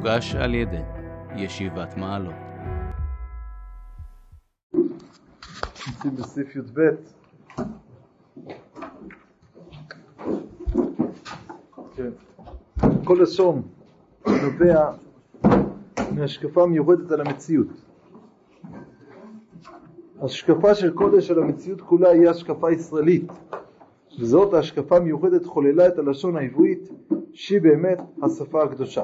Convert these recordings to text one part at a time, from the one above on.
מוגש על ידי ישיבת מעלות. נמצאים בסעיף י"ב. כן. כל אסון נובע מהשקפה מיוחדת על המציאות. השקפה של קודש על המציאות כולה היא השקפה ישראלית, וזאת ההשקפה המיוחדת חוללה את הלשון העברית שהיא באמת השפה הקדושה.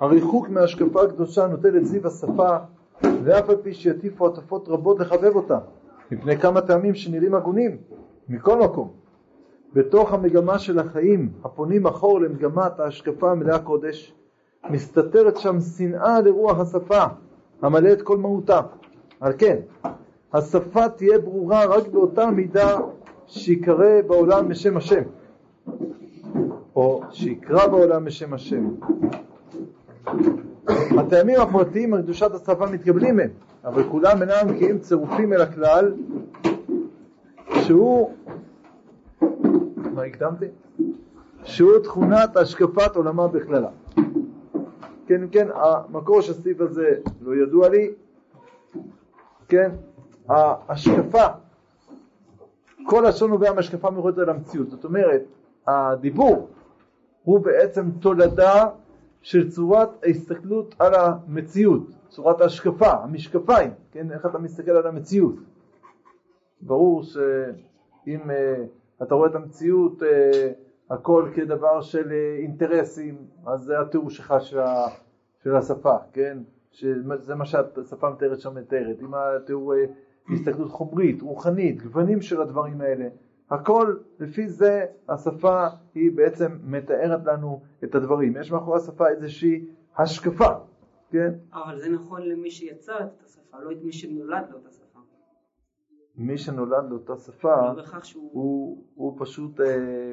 הריחוק מההשקפה הקדושה נוטל את זיו השפה, ואף על פי שיטיפו עטפות רבות לחבב אותה, מפני כמה טעמים שנראים הגונים, מכל מקום. בתוך המגמה של החיים, הפונים אחור למגמת ההשקפה המלאה קודש, מסתתרת שם שנאה לרוח השפה, המלא את כל מהותה. על כן, השפה תהיה ברורה רק באותה מידה שיקרא בעולם משם השם, או שיקרא בעולם משם השם. הטעמים הפרטיים על קדושת השפה מתקבלים מהם, אבל כולם אינם כי הם צירופים אל הכלל, שהוא תכונת השקפת עולמה בכללה. כן, המקור של הסעיף הזה לא ידוע לי. כן, ההשקפה, כל לשון נובע מהשקפה מיוחדת על המציאות. זאת אומרת, הדיבור הוא בעצם תולדה של צורת ההסתכלות על המציאות, צורת ההשקפה, המשקפיים, כן, איך אתה מסתכל על המציאות. ברור שאם אתה רואה את המציאות הכל כדבר של אינטרסים, אז זה התיאור שלך של השפה, כן, שזה מה שהשפה מתארת שם מתארת. אם התיאור הסתכלות חומרית, רוחנית, גוונים של הדברים האלה, הכל לפי זה השפה היא בעצם מתארת לנו את הדברים. יש מאחורי השפה איזושהי השקפה, כן? אבל זה נכון למי שיצר את השפה, לא את מי שנולד לו את השפה. מי שנולד לו את השפה הוא פשוט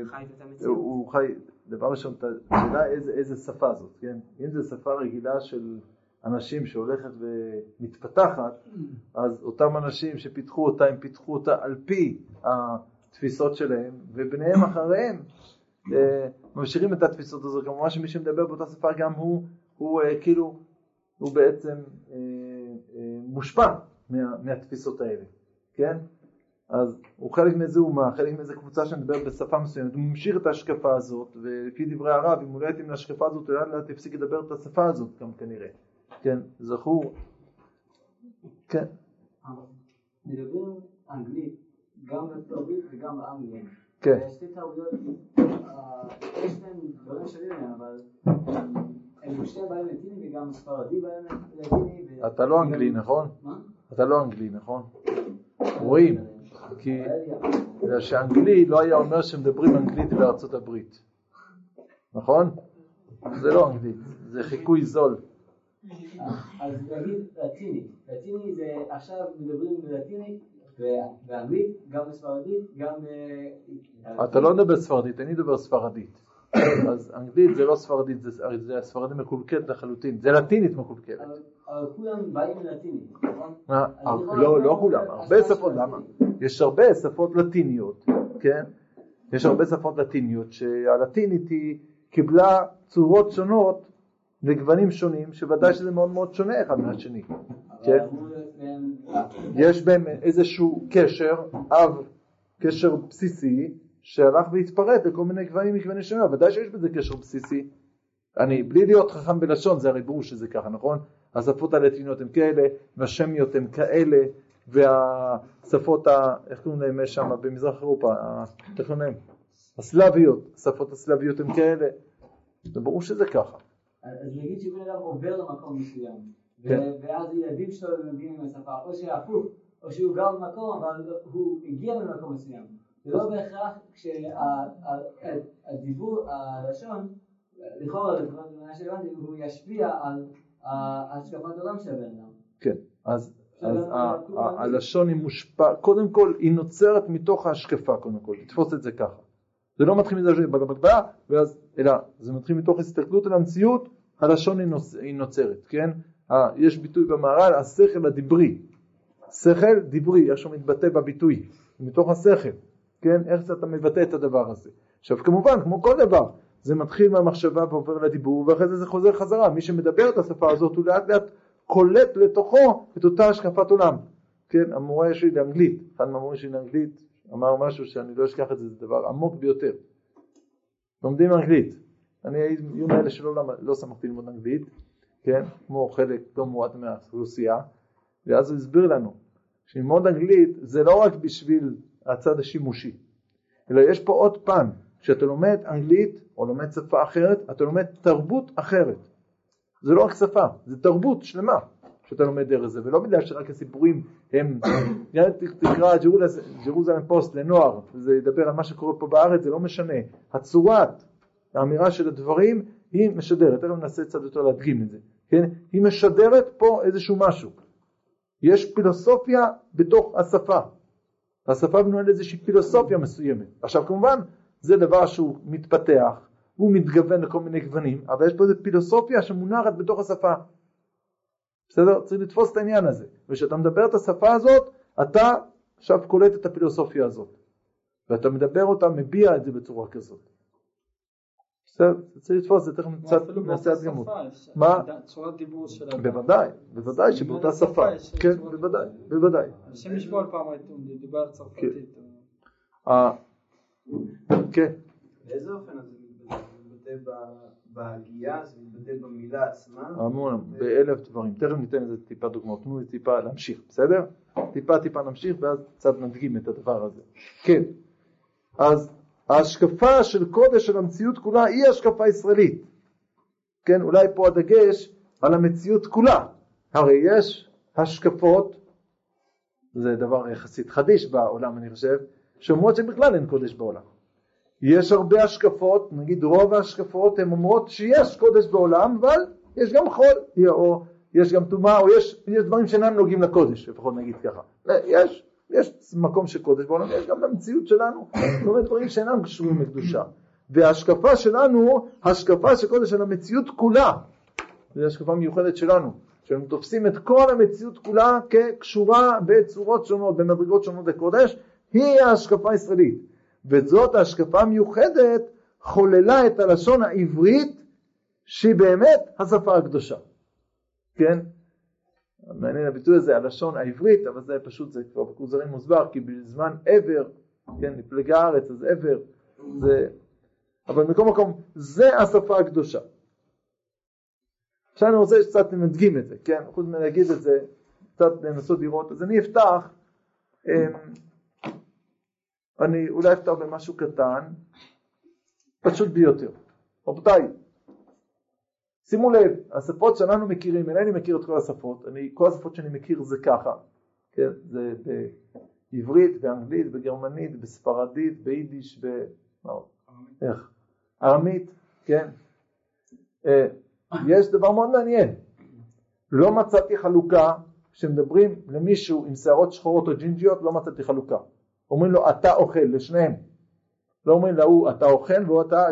חי את המציאות. הוא חי, דבר ראשון, אתה יודע איזה שפה זאת, כן? אם זו שפה רגילה של אנשים שהולכת ומתפתחת, אז אותם אנשים שפיתחו אותה, הם פיתחו אותה על פי התפיסות שלהם, וביניהם אחריהם ממשיכים את התפיסות הזו. כמובן שמי שמדבר באותה שפה גם הוא בעצם מושפע מהתפיסות האלה, כן? אז הוא חלק מאיזה אומה, חלק מאיזה קבוצה שמדבר בשפה מסוימת, הוא ממשיך את ההשקפה הזאת, ולפי דברי הרב, אם הוא לא יתאים להשקפה הזאת, הוא לא תפסיק לדבר את השפה הזאת גם כנראה. כן, זכור. כן. נדבר אנגלית, גם בטורבית וגם באנגלית. כן. יש לי טעויות, יש להם דברים שלילים, אבל הם שתי באים לטיני וגם ספרדי באים לטיני. אתה לא אנגלי, נכון? מה? אתה לא אנגלי, נכון? רואים, כי שהאנגלי לא היה אומר שמדברים אנגלית בארצות הברית. נכון? זה לא אנגלית, זה חיקוי זול. אז נגיד לטיני זה עכשיו מדברים בלטיני ואנגלית, גם בספרדית, גם... אתה לא מדבר ספרדית, אני מדבר ספרדית. אז אנגלית זה לא ספרדית, זה ספרדית מקולקלת לחלוטין, זה לטינית מקולקלת. אבל כולם באים לטינית, נכון? לא כולם, הרבה שפות, למה? יש הרבה שפות לטיניות, כן? יש הרבה שפות לטיניות שהלטינית היא קיבלה צורות שונות לגוונים שונים, שוודאי שזה מאוד מאוד שונה אחד מהשני, כן? יש בהם איזשהו קשר בסיסי שהלך והתפרט לכל מיני גוונים שונים, ודאי שיש בזה קשר בסיסי. אני, בלי להיות חכם בלשון, זה הרי ברור שזה ככה, נכון? השפות הלטיניות הן כאלה, והשמיות הן כאלה, והשפות, איך קוראים להם שם, במזרח אירופה, הסלביות, השפות הסלביות הן כאלה, זה ברור שזה ככה. אז נגיד שבן אדם עובר למקום מסוים, ואז ילדים שלו לומדים עם השפה, או שהפוך, או שהוא גר במקום, אבל הוא הגיע למקום מסוים. זה לא בהכרח כשהדיבור, הלשון, לכאורה, הוא ישפיע על השקפת עולם של בן אדם. כן, אז הלשון היא מושפעת, קודם כל היא נוצרת מתוך ההשקפה, קודם כל, לתפוס את זה ככה. זה לא מתחיל מזה בגבעה, אלא זה מתחיל מתוך הסתכלות על המציאות, הלשון היא נוצרת, כן? יש ביטוי במהר"ל, השכל הדיברי. שכל דיברי, איך שהוא מתבטא בביטוי, מתוך השכל, כן? איך שאתה מבטא את הדבר הזה. עכשיו, כמובן, כמו כל דבר, זה מתחיל מהמחשבה ועובר לדיבור, ואחרי זה זה חוזר חזרה. מי שמדבר את השפה הזאת הוא לאט לאט קולט לתוכו את אותה השקפת עולם. כן, המורה שלי לאנגלית, אחד מהמורה שלי לאנגלית אמר משהו שאני לא אשכח את זה, זה דבר עמוק ביותר. לומדים אנגלית. אני היו מאלה שלא לא שמחתי ללמוד אנגלית, כן, כמו חלק לא מועט מהאוכלוסייה, ואז הוא הסביר לנו, שללמוד אנגלית זה לא רק בשביל הצד השימושי, אלא יש פה עוד פן, כשאתה לומד אנגלית או לומד שפה אחרת, אתה לומד תרבות אחרת. זה לא רק שפה, זה תרבות שלמה שאתה לומד דרך זה, ולא בגלל שרק הסיפורים הם, תקרא ג'רוזלם פוסט לנוער, זה ידבר על מה שקורה פה בארץ, זה לא משנה. הצורת, האמירה של הדברים, היא משדרת, תכף ננסה קצת יותר להדגים את זה, כן? היא משדרת פה איזשהו משהו. יש פילוסופיה בתוך השפה. השפה בנויה לאיזושהי פילוסופיה מסוימת. עכשיו כמובן, זה דבר שהוא מתפתח, הוא מתגוון לכל מיני גוונים, אבל יש פה איזו פילוסופיה שמונחת בתוך השפה. בסדר? צריך לתפוס את העניין הזה. וכשאתה מדבר את השפה הזאת, אתה עכשיו קולט את הפילוסופיה הזאת. ואתה מדבר אותה, מביע את זה בצורה כזאת. בסדר? צריך לתפוס, זה תכף נעשה את גמות. מה? צורת דיבור של אדם. בוודאי, בוודאי שבאותה שפה. כן, בוודאי, בוודאי. אנשים ישבו על פעם הייתום, דיבר צרפתית. כן. באיזה אופן הזה מתבטא בהגייה, זה מתבטא במילה עצמה? המון, באלף דברים. תכף ניתן איזה טיפה דוגמאות, תנו לי טיפה להמשיך, בסדר? טיפה נמשיך ואז קצת נדגים את הדבר הזה. כן, אז ההשקפה של קודש של המציאות כולה היא השקפה ישראלית. כן, אולי פה הדגש על המציאות כולה. הרי יש השקפות, זה דבר יחסית חדיש בעולם אני חושב, שאומרות שבכלל אין קודש בעולם. יש הרבה השקפות, נגיד רוב ההשקפות, הן אומרות שיש קודש בעולם, אבל יש גם חול, או יש גם טומאה, או יש דברים שאינם נוגעים לקודש, לפחות נגיד ככה. יש מקום שקודש בעולם, יש גם במציאות שלנו, לא דברים שאינם קשורים לקדושה. וההשקפה שלנו, השקפה שקודש של המציאות כולה, זו השקפה מיוחדת שלנו, שאנחנו תופסים את כל המציאות כולה כקשורה בצורות שונות, במדרגות שונות לקודש, היא ההשקפה הישראלית, וזאת ההשקפה המיוחדת חוללה את הלשון העברית שהיא באמת השפה הקדושה. כן? מעניין הביטוי הזה, הלשון העברית, אבל זה פשוט, זה כבר בכוזרי מוסבר, כי בזמן עבר, כן, נפלגה הארץ, אז עבר, זה... אבל מקום, זה השפה הקדושה. עכשיו אני רוצה שקצת נדגים את זה, כן? חוץ מלהגיד את זה, קצת לנסות לראות, אז אני אפתח... אני אולי אפתח במשהו קטן, פשוט ביותר. רבותיי, שימו לב, השפות שאנחנו מכירים, אינני מכיר את כל השפות, כל השפות שאני מכיר זה ככה, כן? זה בעברית, באנגלית, בגרמנית, בספרדית, ביידיש, איך? ארמית, כן? יש דבר מאוד מעניין, לא מצאתי חלוקה, כשמדברים למישהו עם שערות שחורות או ג'ינג'יות, לא מצאתי חלוקה. אומרים לו אתה אוכל לשניהם, לא אומרים לו אתה אוכל והוא אתה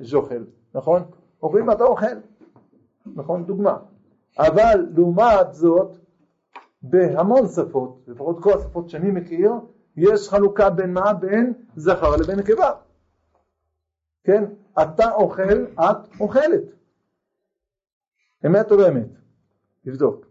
ז'וכל, נכון? אומרים אתה אוכל, נכון? דוגמה. אבל לעומת זאת בהמון שפות, לפחות כל השפות שאני מכיר, יש חלוקה בין מה? בין זכר לבין נקבה. כן? אתה אוכל, את אוכלת. אמת או לא אמת? תבדוק.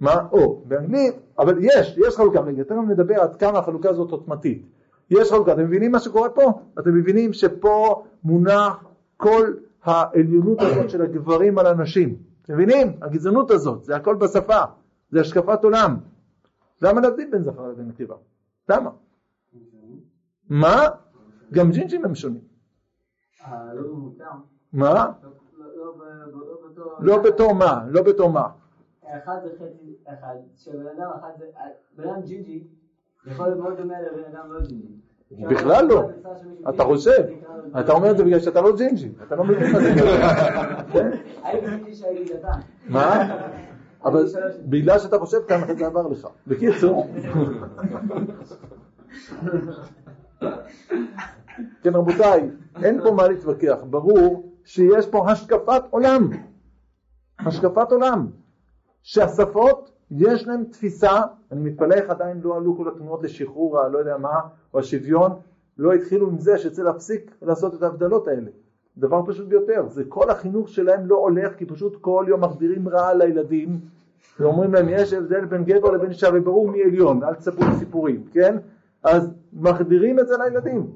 מה? או, באנגלית, אבל יש חלוקה, אתם גם נדבר עד כמה החלוקה הזאת עוצמתית. יש חלוקה, אתם מבינים מה שקורה פה? אתם מבינים שפה מונח כל העליונות הזאת של הגברים על הנשים. אתם מבינים? הגזענות הזאת, זה הכל בשפה, זה השקפת עולם. למה נבדיל בין זכר לבין נקבה? למה? מה? גם ג'ינג'ים הם שונים. מה? לא בתור מה, לא בתור מה. אחד וחצי אחד, שבן אדם אחד, בן אדם ג'ינג'י, יכול להיות מאוד דומה לבן אדם לא ג'ינג'י. בכלל לא. אתה חושב. אתה אומר את זה בגלל שאתה לא ג'ינג'י. אתה לא מבין מה זה. הייתי ג'ינג'י שהייתי דתן. מה? אבל בגלל שאתה חושב כאן, אחרי זה עבר לך. בקיצור. כן, רבותיי, אין פה מה להתווכח. ברור שיש פה השקפת עולם. השקפת עולם. שהשפות יש להם תפיסה, אני מתפלח עדיין לא עלו כל התנועות לשחרור, לא יודע מה, או השוויון, לא התחילו עם זה שצריך להפסיק לעשות את ההבדלות האלה. דבר פשוט ביותר, זה כל החינוך שלהם לא הולך, כי פשוט כל יום מחדירים רעה לילדים, ואומרים להם יש הבדל בין גבר לבין אישה, וברור מי עליון, אל תספרו סיפורים, כן? אז מחדירים את זה לילדים,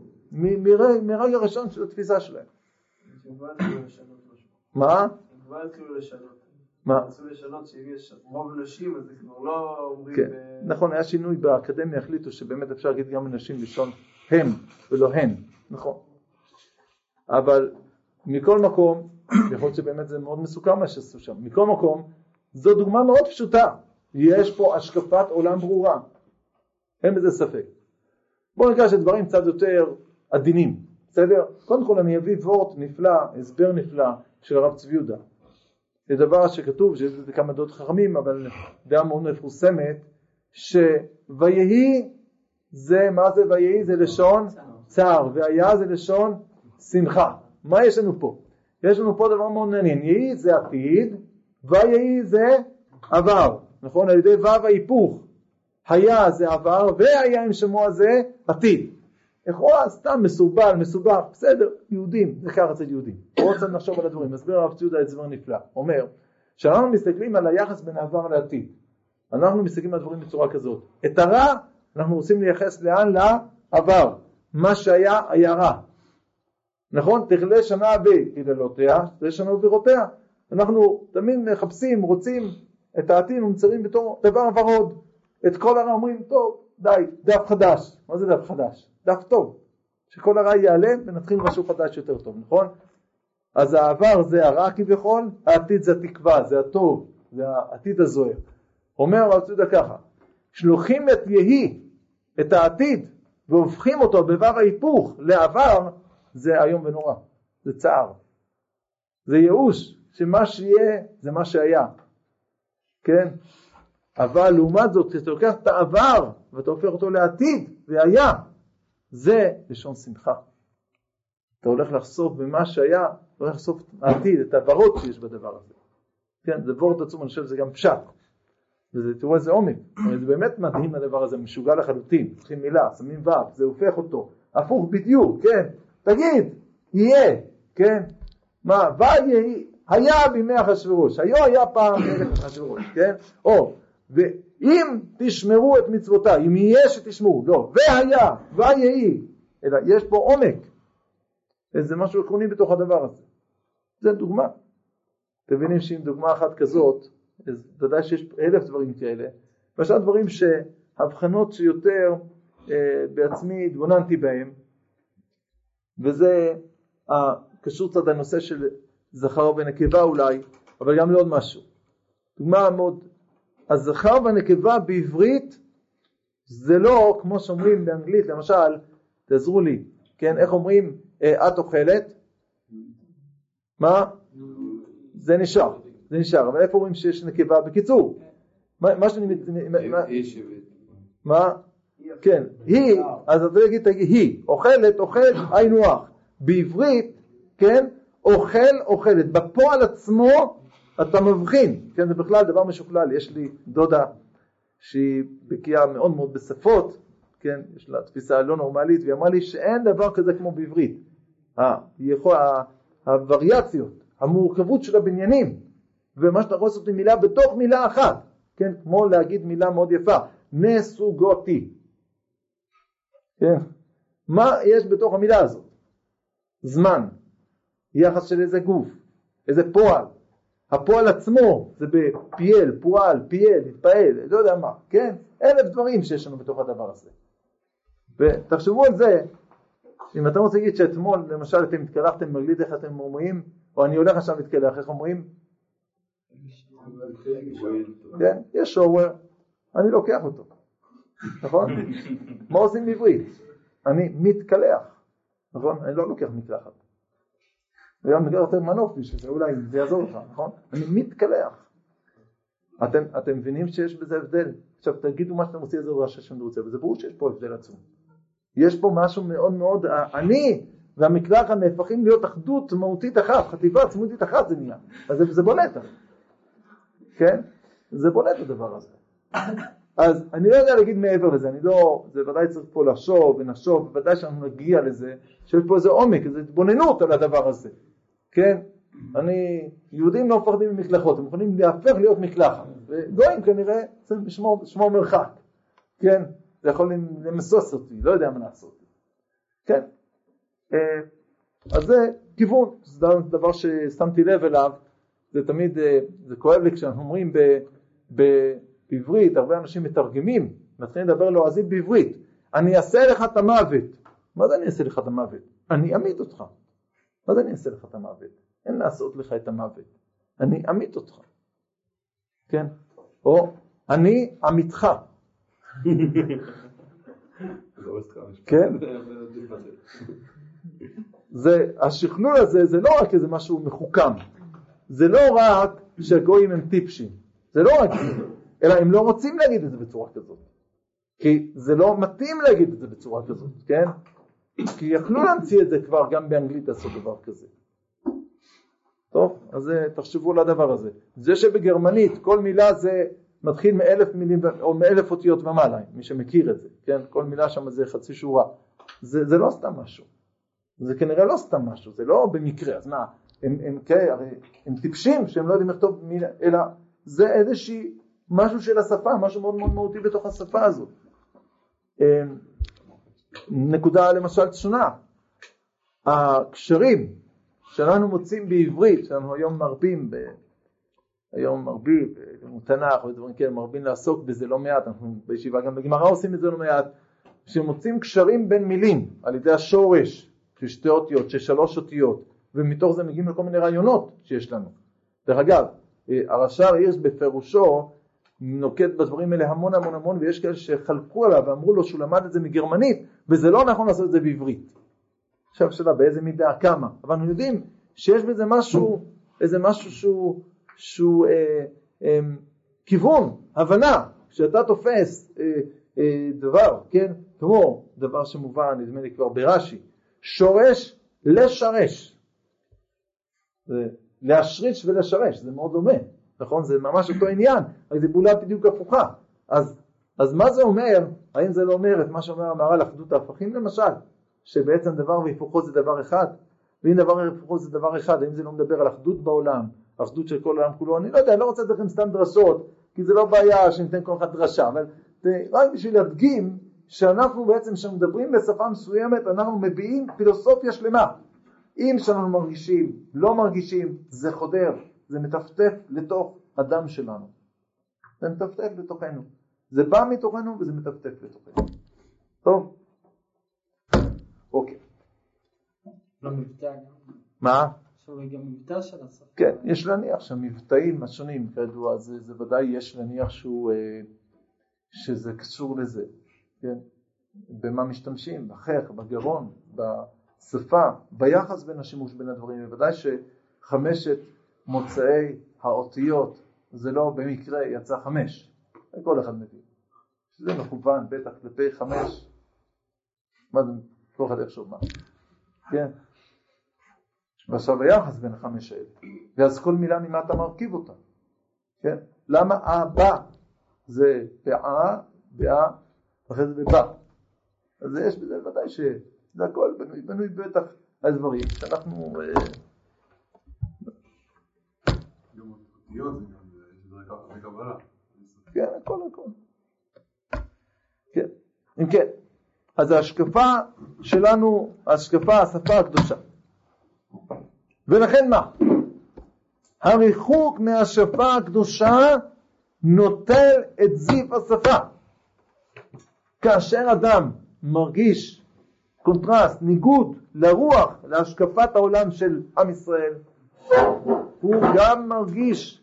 מרגע ראשון של התפיסה שלהם. מה? כבר התחילו לשנות. עשו לשנות שאם יש רוב נשים, אז זה כבר לא אומרים... נכון, היה שינוי באקדמיה, החליטו שבאמת אפשר להגיד גם לנשים לישון הם ולא הן, נכון. אבל מכל מקום, יכול להיות שבאמת זה מאוד מסוכן מה שעשו שם, מכל מקום, זו דוגמה מאוד פשוטה. יש פה השקפת עולם ברורה. אין בזה ספק. בואו נקרא שדברים קצת יותר עדינים. בסדר? קודם כל אני אביא וורט נפלא, הסבר נפלא של הרב צבי יהודה. זה דבר שכתוב, שיש בזה כמה דעות חכמים, אבל דעה מאוד מפורסמת, שויהי זה, מה זה ויהי? זה לשון צער, והיה זה לשון שמחה. מה יש לנו פה? יש לנו פה דבר מאוד מעניין. יהי זה עתיד, ויהי זה עבר, נכון? על ידי ו' ההיפוך, היה זה עבר, והיה עם שמוע זה עתיד. לכאורה סתם מסורבל, מסובך, בסדר, יהודים, זה ככה אצל יהודים. רוצה נחשוב על הדברים, מסביר הרב צבי יהודה את דבר נפלא. אומר, שאנחנו מסתכלים על היחס בין העבר לעתיד, אנחנו מסתכלים על הדברים בצורה כזאת. את הרע, אנחנו רוצים לייחס לאן? לעבר. מה שהיה, היה רע. נכון? תכלה שנה בקללותיה, תכלה שנה בבירותיה. אנחנו תמיד מחפשים, רוצים את העתיד ומצרים בתור דבר ורוד. את כל הרע אומרים, טוב, די, דף חדש. מה זה דף חדש? דף טוב. שכל הרע ייעלם ונתחיל משהו חדש יותר טוב, נכון? אז העבר זה הרע כביכול, העתיד זה התקווה, זה הטוב, זה העתיד הזוהר. אומר הרב צבי יהודה ככה, שלוחים את יהי, את העתיד, והופכים אותו בבב ההיפוך לעבר, זה היום ונורא, זה צער. זה ייאוש. שמה שיהיה זה מה שהיה, כן? אבל לעומת זאת, כשאתה לוקח את העבר ואתה הופך אותו לעתיד, והיה, זה לשון שמחה. אתה הולך לחשוף במה שהיה, אתה הולך לחשוף את העתיד, את העברות שיש בדבר הזה. כן, זה וורט עצום, אני חושב, זה גם פשט. וזה, תראו איזה עומק. זה באמת מדהים הדבר הזה, משוגע לחלוטין. צריכים מילה, שמים ו', זה הופך אותו. הפוך בדיוק, כן? תגיד, יהיה, כן? מה, ויהיה, היה בימי אחשוורוש, היו היה פעם מלך אחשוורוש, כן? או, ואם תשמרו את מצוותיי, אם יהיה שתשמרו, לא, והיה, ויהי, אלא יש פה עומק, איזה משהו עקרוני בתוך הדבר הזה. זה דוגמה. אתם מבינים שאם דוגמה אחת כזאת, אז ודאי שיש 1,000 דברים כאלה, ועכשיו דברים שהבחנות שיותר בעצמי התבוננתי בהם, וזה קשור צד הנושא של זכר ונקבה אולי, אבל גם לעוד משהו. דוגמה מאוד, הזכר והנקבה בעברית, זה לא כמו שאומרים באנגלית, למשל, תעזרו לי, כן, איך אומרים, את אוכלת? מה? זה נשאר, זה נשאר, אבל איפה אומרים שיש נקבה? בקיצור, מה שאני... מה? כן, היא, אז אתה תגיד, היא, אוכלת, אוכלת, היינו אח. בעברית, כן, אוכל, אוכלת. בפועל עצמו אתה מבחין. כן, זה בכלל דבר משוכלל. יש לי דודה שהיא בקיאה מאוד מאוד בשפות. כן, יש לה תפיסה לא נורמלית, והיא אמרה לי שאין דבר כזה כמו בעברית. הווריאציות, המורכבות של הבניינים, ומה שאתה יכול לעשות עם מילה בתוך מילה אחת. כן, כמו להגיד מילה מאוד יפה. נסוגותי. כן. מה יש בתוך המילה הזאת? זמן. יחס של איזה גוף, איזה פועל. הפועל עצמו זה בפייל, פועל, פייל, התפעל, לא יודע מה, כן? 1,000 דברים שיש לנו בתוך הדבר הזה. ותחשבו על זה, אם אתם רוצים להגיד שאתמול, למשל, אתם התקלחתם מגלית, איך אתם אומרים, או אני הולך עכשיו להתקלח, איך אומרים? כן? יש שואוור, אני לוקח אותו. נכון? מה עושים בעברית? אני מתקלח. נכון? אני לא לוקח מתקלחת. וגם נגר יותר מנוף בשביל זה, אולי זה יעזור לך, נכון? אני מתקלח. אתם מבינים שיש בזה הבדל? עכשיו תגידו מה שאתם רוצים, זה רשע שאני רוצה, וזה ברור שיש פה הבדל עצום. יש פה משהו מאוד מאוד, אני והמקלחת נהפכים להיות אחדות מהותית אחת, חטיבה עצמותית אחת זה נהיה. אז זה בולט. כן? זה בולט הדבר הזה. אז אני לא יודע להגיד מעבר לזה, אני לא, זה ודאי צריך פה לשוב ונשוב, ודאי שאנחנו נגיע לזה, שיש פה איזה עומק, איזה התבוננות על הדבר הזה, כן? יהודים לא מפחדים ממקלחות, הם יכולים להפך להיות מקלחת, וגויים כנראה צריך לשמור מרחק, כן? זה יכול למסוס אותי, לא יודע מה לעשות, כן? אז זה כיוון, זה דבר ששמתי לב אליו, זה תמיד, זה כואב לי כשאנחנו אומרים בעברית, הרבה אנשים מתרגמים, מתחילים לדבר לועזית בעברית, אני אעשה לך את המוות. מה זה אני אעשה לך את המוות? אני אמית אותך. מה זה אני אעשה לך את המוות? אין לעשות לך את המוות. אני אמית אותך. כן? או אני אמיתך. כן? זה, השכנול הזה, זה לא רק איזה משהו מחוכם. זה לא רק שהגויים הם טיפשים. זה לא רק זה. אלא הם לא רוצים להגיד את זה בצורה כזאת. כי זה לא מתאים להגיד את זה בצורה כזאת, כן? כי יכלו להמציא את זה כבר גם באנגלית לעשות דבר כזה. טוב, אז תחשבו על הדבר הזה. זה שבגרמנית כל מילה זה מתחיל מ-1000 מילים או מ-1000 אותיות ומעלה, מי שמכיר את זה, כן? כל מילה שם זה חצי שורה. זה לא סתם משהו. זה כנראה לא סתם משהו, זה לא במקרה. אז מה, הם טיפשים שהם לא יודעים לכתוב מילה, אלא זה איזושהי משהו של השפה, משהו מאוד מאוד מהותי בתוך השפה הזאת. נקודה למשל שונה, הקשרים שאנחנו מוצאים בעברית, שאנחנו היום מרבים, תנ"ך ודברים כאלה, מרבים לעסוק בזה לא מעט, אנחנו בישיבה גם בגמרא עושים את זה לא מעט, שמוצאים קשרים בין מילים, על ידי השורש, ששתי אותיות, ששלוש אותיות, ומתוך זה מגיעים לכל מיני רעיונות שיש לנו. דרך אגב, הרש"ר הירש בפירושו, נוקט בדברים האלה המון המון המון, ויש כאלה שחלקו עליו ואמרו לו שהוא למד את זה מגרמנית, וזה לא נכון לעשות את זה בעברית. עכשיו שאלה באיזה מידה, כמה, אבל אנחנו יודעים שיש בזה משהו, איזה משהו שהוא כיוון, הבנה, שאתה תופס דבר, כן, כמו דבר שמובן, נדמה לי כבר ברש"י, שורש לשרש, זה להשריש ולשרש, זה מאוד דומה, נכון? זה ממש אותו עניין, רק זה פעולה בדיוק הפוכה. אז מה זה אומר? האם זה לא אומר את מה שאומר המהר"ל אחדות ההפכים למשל? שבעצם דבר והיפוכו זה דבר אחד? ואם דבר והיפוכו זה דבר אחד, האם זה לא מדבר על אחדות בעולם, אחדות של כל העולם כולו? אני לא יודע, אני לא רוצה לתת לכם סתם דרשות, כי זה לא בעיה שניתן כל אחד דרשה, אבל רק בשביל להדגים שאנחנו בעצם שמדברים בשפה מסוימת, אנחנו מביאים פילוסופיה שלמה. אם שאנחנו מרגישים, לא מרגישים, זה חודר, זה מטפטף לתוך הדם שלנו. זה מטפטף לתוכנו. זה בא מתוכנו וזה מטפטף לתוכנו. טוב? אוקיי. לא מבטא גם. מה? שאולי גם מבטא של הספר. כן, יש להניח שהמבטאים השונים, כדוע, זה ודאי יש להניח שזה קשור לזה. כן? במה משתמשים? בחייך, בגרון, בשפה, ביחס בין השימוש בין הדברים. בוודאי שחמשת מוצאי האותיות זה לא במקרה יצא 5, כל אחד מבין שזה מכוון בטח כלפי 5, מה זה כל אחד יחשוב מה, כן, ועכשיו היחס בין 5 האלה, ואז כל מילה ממה אתה מרכיב אותה, כן, למה הבא זה באה, באה אחרי זה בבא, אז יש בזה ודאי שזה הכל בנוי בטח על דברים שאנחנו יוז, זה רק מקבלה. כן, הכל. כן, אם כן. אז ההשקפה שלנו, ההשקפה, השפה הקדושה. ולכן מה? הריחוק מהשפה הקדושה נוטל את זיו השפה. כאשר אדם מרגיש קונטרסט, ניגוד לרוח, להשקפת העולם של עם ישראל, הוא גם מרגיש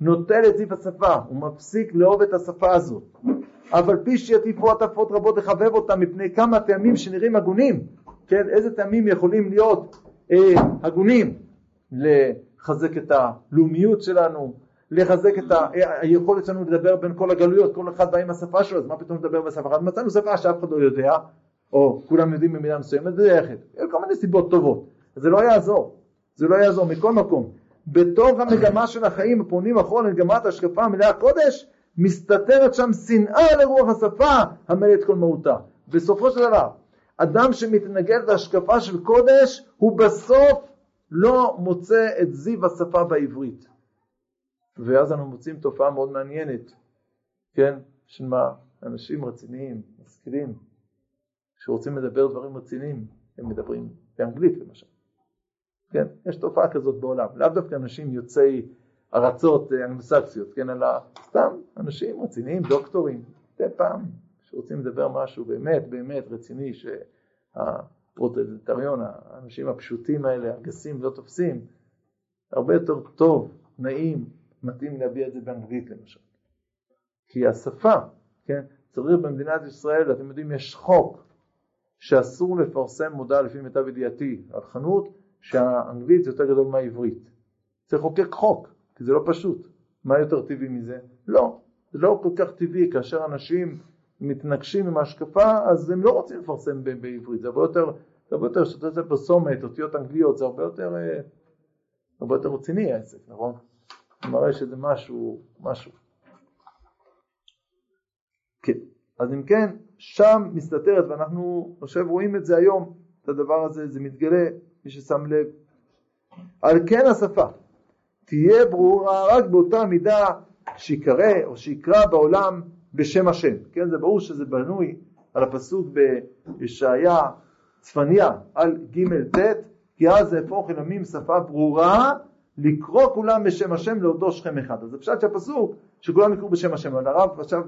נוטל את זיו השפה, הוא מפסיק לאהוב את השפה הזאת. אבל פי שיטיפו עטפות רבות לחבב אותה מפני כמה טעמים שנראים הגונים, כן, איזה טעמים יכולים להיות הגונים? לחזק את הלאומיות שלנו, לחזק את היכולת שלנו לדבר בין כל הגלויות, כל אחד בא עם השפה שלו, אז מה פתאום לדבר בשפה אחת? מצאנו שפה שאף אחד לא יודע, או כולם יודעים במידה מסוימת, זה יחד. יש כל מיני סיבות טובות, זה לא יעזור, זה לא יעזור מכל מקום. בתוך המגמה של החיים הפונים אחרון לגמת השקפה מלאה הקודש, מסתתרת שם שנאה לרוח השפה המלא את כל מהותה. בסופו של דבר, אדם שמתנגד להשקפה של קודש, הוא בסוף לא מוצא את זיו השפה בעברית. ואז אנחנו מוצאים תופעה מאוד מעניינת, כן? של מה? אנשים רציניים, משכילים, שרוצים לדבר דברים רציניים, הם מדברים באנגלית למשל. כן? יש תופעה כזאת בעולם. לאו דווקא אנשים יוצאי ארצות אנגלוסקסיות, כן? אלא סתם אנשים רציניים, דוקטורים, די פעם, שרוצים לדבר משהו באמת, באמת רציני, שהפרוטלטריון, האנשים הפשוטים האלה, הגסים לא תופסים, הרבה יותר טוב, נעים, מתאים להביע את זה באנגלית למשל. כי השפה, כן? צריך במדינת ישראל, אתם יודעים, יש חוק שאסור לפרסם מודעה לפי מיטב ידיעתי על חנות, שהאנגלית זה יותר גדול מהעברית. צריך לחוקק חוק, כי זה לא פשוט. מה יותר טבעי מזה? לא, זה לא כל כך טבעי. כאשר אנשים מתנגשים עם ההשקפה, אז הם לא רוצים לפרסם בעברית. זה הרבה יותר, שאתה עושה פרסומת, אותיות אנגליות, זה הרבה יותר רציני העסק, נכון? אני מראה שזה משהו. כן, אז אם כן, שם מסתתרת, ואנחנו עכשיו רואים את זה היום, את הדבר הזה, זה מתגלה, מי ששם לב. על כן השפה תהיה ברורה רק באותה מידה שיקרא או שיקרא בעולם בשם השם. כן, זה ברור שזה בנוי על הפסוק בישעיה צפניה על ג' ט', כי אז הפוך אל עמים שפה ברורה לקרוא כולם בשם השם לאותו שכם אחד. אז זה פשט שהפסוק שכולם יקראו בשם השם, אבל הרב עכשיו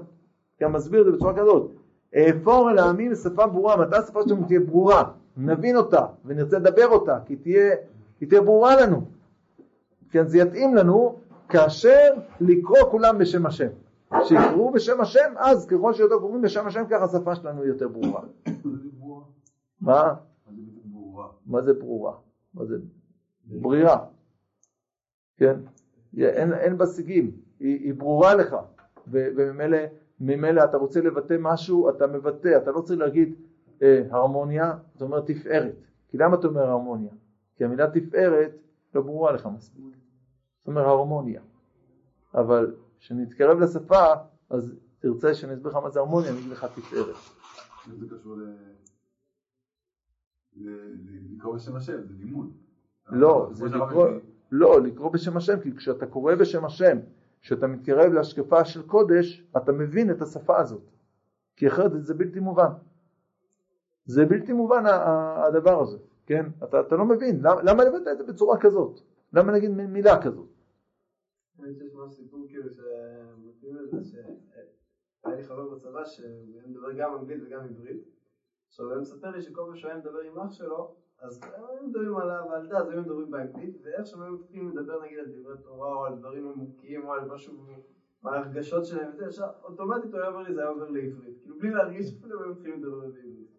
גם מסביר את זה בצורה כזאת. אפור אל העמים שפה ברורה, מתי השפה שלנו תהיה ברורה? נבין אותה ונרצה לדבר אותה, כי תהיה ברורה לנו. כן, זה יתאים לנו כאשר לקרוא כולם בשם השם. שיקראו בשם השם, אז ככל שיותר קוראים בשם השם, כך השפה שלנו יותר ברורה. מה? מה זה ברורה? מה זה ברירה? כן? אין בשיגים, היא ברורה לך, וממילא אתה רוצה לבטא משהו, אתה מבטא, אתה לא צריך להגיד הרמוניה, זאת אומרת תפארת. כי למה אתה אומר הרמוניה? כי המילה תפארת לא ברורה לך מספיק. זאת אומרת הרמוניה. אבל כשנתקרב לשפה, אז תרצה שנסביר לך מה זה הרמוניה, אני אגיד לך תפארת. זה קשור לקרוא בשם השם, זה לימוד. לא, לקרוא בשם השם, כי כשאתה קורא בשם השם, כשאתה מתקרב להשקפה של קודש, אתה מבין את השפה הזאת. כי אחרת זה בלתי מובן. זה בלתי מובן הדבר הזה, כן? אתה לא מבין, למה לבטא את זה בצורה כזאת? למה נגיד מילה כזאת? אני חושב מה סיפור כאילו שמתאים את זה, שהיה לי חבר בצבא שהוא מדבר גם אנגלית וגם עברית, עכשיו הוא מספר לי שכל מה שהוא היה מדבר עם אח שלו, אז הם מדברים על הוועדה, אז הם מדברים באנגלית, ואיך שהם היו מתחילים לדבר נגיד על דברי תורה או על דברים עמוקים או על משהו מהרגשות שלהם, אוטומטית הוא עבר לי, זה היה עובר לעברית, כאילו בלי להרגיש אפילו הם מתחילים לדבר על עברית.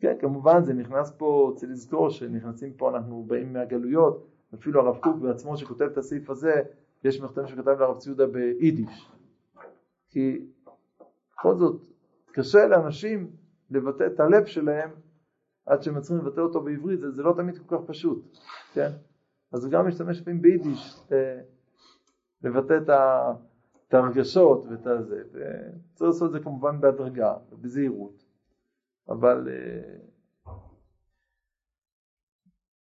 כן, כמובן זה נכנס פה, צריך לזכור שנכנסים פה, אנחנו באים מהגלויות, אפילו הרב קוק בעצמו שכותב את הסעיף הזה, יש מכתב שכתב לרב צבי יהודה ביידיש, כי בכל זאת קשה לאנשים לבטא את הלב שלהם עד שהם צריכים לבטא אותו בעברית, זה לא תמיד כל כך פשוט, כן? אז הוא גם משתמש פעמים ביידיש לבטא את הרגשות ואת הזה, וצריך לעשות את זה כמובן בהדרגה ובזהירות, אבל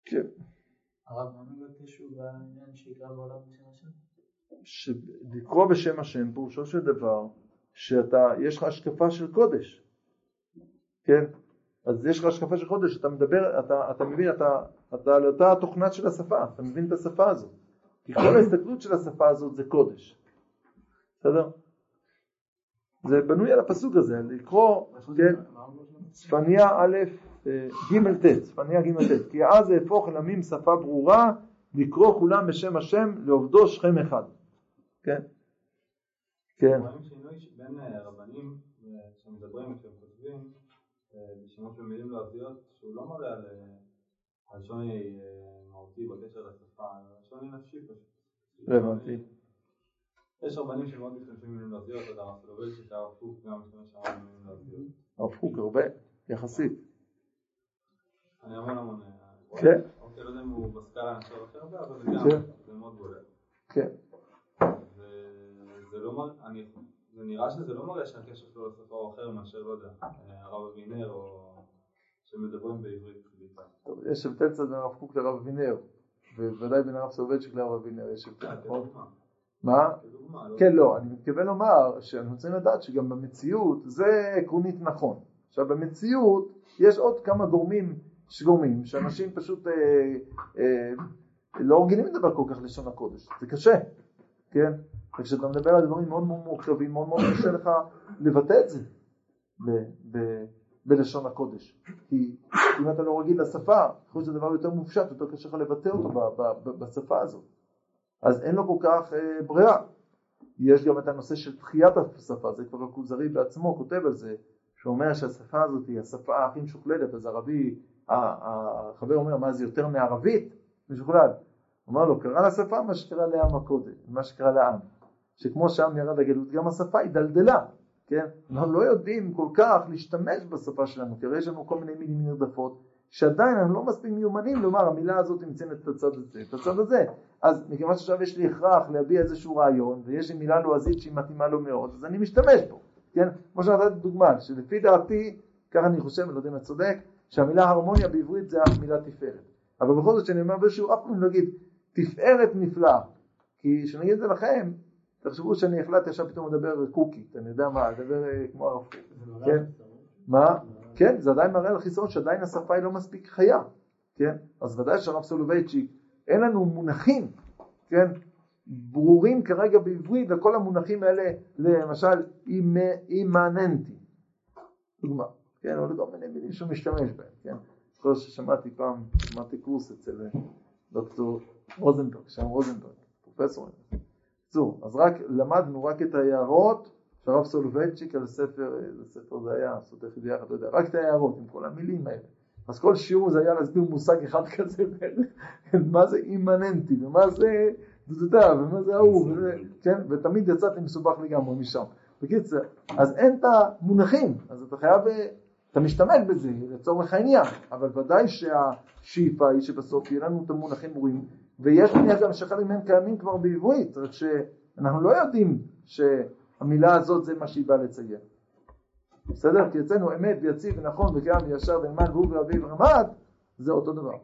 כן. הרב מאמין בקשור בעניין שיקרא בעולם בשם השם? לקרוא בשם השם פירושו של דבר שיש לך השקפה של קודש, כן? אז יש לך השקפה של קודש, אתה מדבר, אתה מבין, אתה התוכנת של השפה, אתה מבין את השפה הזאת, כי כל ההסתכלות של השפה הזאת זה קודש, בסדר? זה בנוי על הפסוק הזה, לקרוא, כן, צפניה א' ג' ט', צפניה ג' ט', כי אז הפוך אל עמים שפה ברורה, לקרוא כולם בשם השם לעובדו שכם אחד, כן? כן. רואים שינוי שבין הרבנים שמדברים כשהם כותבים, בשימוש במילים לאותיות, שהוא לא מראה על שוני מהותי בקשר לשפה, על שוני נפשי פשוט. הבנתי. יש רבנים שמאוד משתמשים מילים לאותיות, אבל הרב סולובייצ'יק הרב קוק גם משתמש מילים לאותיות. הרב קוק הרבה, יחסית. אני המון כן. אני לא יודע אם הוא בסקאלה עכשיו אחרת, אבל זה גם, זה מאוד בולט. כן. וזה לא מראה, זה נראה שזה לא מראה שהקשר שלו לספר או אחר מאשר, לא יודע, הרב אבינר או שמדברים בעברית. טוב, יש הבדל קצת בין הרב קוק לרב אבינר, ובוודאי בין הרב סולובייצ'יק לרב אבינר יש הבדל, נכון? מה? כן, לא, אני מתכוון לומר שאנחנו צריכים לדעת שגם במציאות זה עקרונית נכון. עכשיו במציאות יש עוד כמה גורמים שגורמים, שאנשים פשוט לא רגילים לדבר כל כך לשון הקודש, זה קשה, כן? וכשאתה מדבר על דברים מאוד מאוד מורכבים, מאוד מאוד קשה לך לבטא את זה בלשון הקודש, כי אם אתה לא רגיל לשפה, חוץ זה דבר יותר מופשט, יותר קשה לך לבטא אותו בשפה הזאת. אז אין לו כל כך ברירה. יש גם את הנושא של דחיית השפה, זה כבר הכוזרי בעצמו כותב על זה, שאומר שהשפה הזאת היא השפה הכי משוכללת, אז ערבי, החבר אומר, מה זה יותר מערבית? משוכלל. הוא אומר לו, קרא לשפה מה שקרא לעם הקודם, מה שקרא לעם. שכמו שעם ירד הגלות, גם השפה היא דלדלה, כן? אנחנו לא יודעים כל כך להשתמש בשפה שלנו, כי יש לנו כל מיני מילים נרדפות, שעדיין הם לא מספיק מיומנים לומר, המילה הזאת נמצאת את הצד הזה, את הצד הזה. אז מכיוון שעכשיו יש לי הכרח להביע איזשהו רעיון, ויש לי מילה לועזית שהיא מתאימה לו מאוד, אז אני משתמש בו, כן? כמו שנתת דוגמה, שלפי דעתי, ככה אני חושב, אני לא יודע אם את צודק, שהמילה הרמוניה בעברית זה המילה תפארת. אבל בכל זאת שאני אומר באיזשהו, אף פעם נגיד, תפארת נפלאה. כי כשנגיד את זה לכם, תחשבו שאני החלטתי עכשיו פתאום לדבר קוקית, אני יודע מה, לדבר כמו הרב קוק. כן? מה? כן, זה עדיין מראה על החיסון שעדיין השפה היא לא מספיק חיה, כן? אז ודאי שהרב סולובייצ'יק, אין לנו מונחים, כן? ברורים כרגע בעברית, וכל המונחים האלה, למשל, אימננטי. דוגמה, כן? אבל גם מיני מילים שהוא משתמש בהם, כן? כל ששמעתי פעם, שמעתי קורס אצל דוקטור רוזנברג, שם רוזנברג, פרופסור. זו, אז רק למדנו רק את היערות, שרב סולובייצ'יק על ספר, זה היה, סותך ידיעה, אתה יודע, רק את היערות עם כל המילים האלה. אז כל שיעור זה היה להסביר מושג אחד כזה, מה זה אימננטי, ומה זה דודה, ומה זה ההוא, כן? ותמיד יצאתי מסובך לגמרי משם. בקיצור, אז אין את המונחים, אז אתה חייב, אתה משתמש בזה לצורך העניין, אבל ודאי שהשאיפה היא שבסוף יהיה לנו את המונחים ברורים, ויש מניעה גם שחלק מהם קיימים כבר בעברית, רק שאנחנו לא יודעים שהמילה הזאת זה מה שהיא באה לציין. בסדר? כי אצלנו אמת ויציב ונכון וגם ישר ואמן והוא ואביב רמד, זה אותו דבר.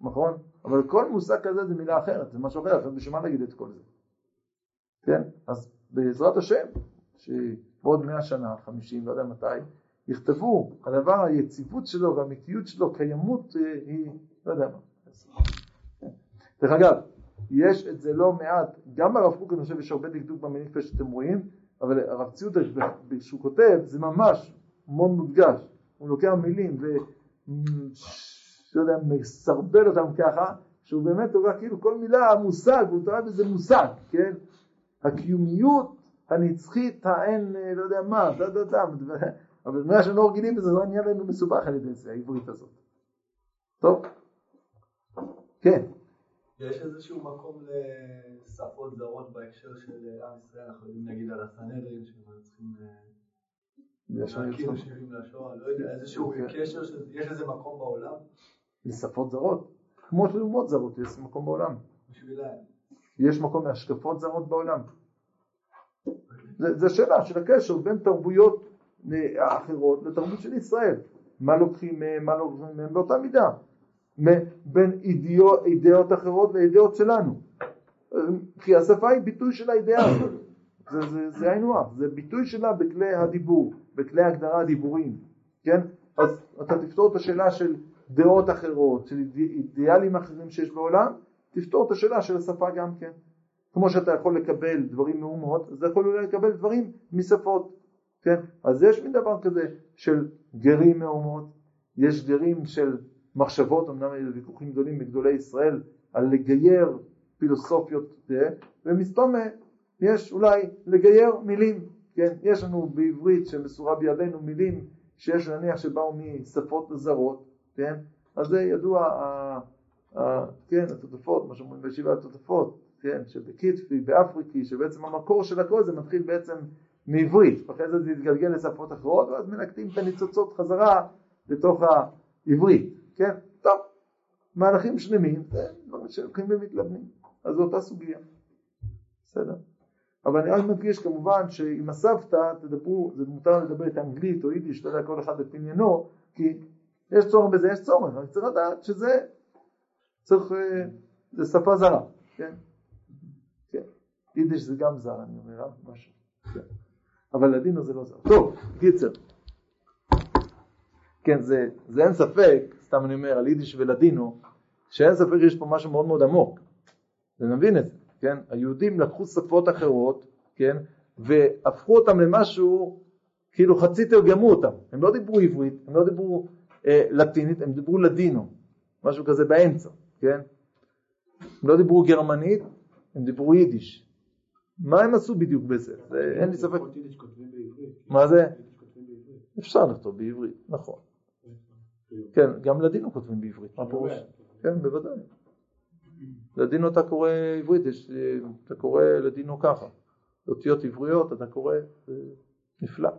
נכון? אבל כל מושג כזה זה מילה אחרת, זה משהו אחר, אחרת בשביל מה נגיד את כל זה. כן? אז בעזרת השם, שבעוד 100 שנה, 50, לא יודע מתי, יכתבו הדבר היציבות שלו והמתיות שלו, קיימות היא, לא יודע מה. דרך אגב, יש את זה לא מעט, גם הרב קוק אני חושב יש הרבה דקדוק במניפה שאתם רואים, אבל הרב צבי יהודה שהוא כותב, זה ממש מאוד מודגש, הוא לוקח מילים ולא יודע, מסרבל אותם ככה, שהוא באמת לוקח כאילו כל מילה המושג, הוא תראה בזה מושג, כן? הקיומיות הנצחית, האין, לא יודע מה, אבל מה שלא רגילים בזה, לא נהיה לנו מסובך על ידי זה, העברית הזאת. טוב? כן. יש איזשהו מקום לשפות זרות בהקשר של עם ישראל, אנחנו יודעים נגיד על הסנהדרין, שאנחנו צריכים להכיר 70 לשואה, לא יודע, איזשהו קשר, יש איזה מקום בעולם? לשפות זרות? כמו שלאומות זרות, יש מקום בעולם. בשבילהם. יש מקום להשקפות זרות בעולם. זה שאלה של הקשר בין תרבויות האחרות לתרבות של ישראל. מה לוקחים מהם, מה לוקחים מהם באותה מידה. בין אידאות אחרות לאידאות שלנו, כי השפה היא ביטוי של האידאה הזאת, זה העינוע, זה ביטוי שלה בכלי הדיבור, בכלי ההגדרה הדיבוריים, כן? אז אתה תפתור את השאלה של דעות אחרות, של אידיאלים אחרים שיש בעולם, תפתור את השאלה של השפה גם כן. כמו שאתה יכול לקבל דברים מאומות, אז אתה יכול אולי לקבל דברים משפות, כן? אז יש מין דבר כזה של גרים מאומות, יש גרים של מחשבות, אמנם היו ויכוחים גדולים בגדולי ישראל על לגייר פילוסופיות, ומספר מהם יש אולי לגייר מילים, כן? יש לנו בעברית שמסורה בידינו מילים שיש להניח שבאו משפות זרות, כן? אז זה ידוע, כן, התותפות, מה שאומרים בישיבה התותפות, כן? שבקיטפי, באפריקי, שבעצם המקור של הכל זה מתחיל בעצם מעברית, ואחרי זה יתגלגל לשפות אחרות, ואז מנקטים את הניצוצות חזרה לתוך העברית. כן, טוב, מהלכים שלמים, זה דברים שהולכים ומתלבנים. אז זו אותה סוגיה. בסדר. אבל אני רק מדגיש כמובן שאם הסבתא תדברו, זה מותר לדבר את האנגלית או יידיש, אתה יודע, כל אחד את עניינו, כי יש צורך בזה, יש צורך. אני צריך לדעת שזה צריך, זה שפה זרה, כן? כן. יידיש זה גם זרה, אני אומר, משהו. כן. אבל לדינו זה לא זרה. טוב, קיצר. כן, זה אין ספק, סתם אני אומר, על יידיש ולדינו, שאין ספק יש פה משהו מאוד מאוד עמוק. ונבין את זה, כן? היהודים לקחו שפות אחרות, כן? והפכו אותם למשהו, כאילו חצי תרגמו אותם. הם לא דיברו עברית, הם לא דיברו לטינית, הם דיברו לדינו. משהו כזה באמצע, כן? הם לא דיברו גרמנית, הם דיברו יידיש. מה הם עשו בדיוק בזה? אין לי ספק. מה זה? אפשר לכתוב בעברית, נכון. כן, גם לדינו כותבים בעברית. מה פירוש? כן, בוודאי. לדינו אתה קורא עברית, אתה קורא לדינו ככה. אותיות עבריות, אתה קורא נפלא.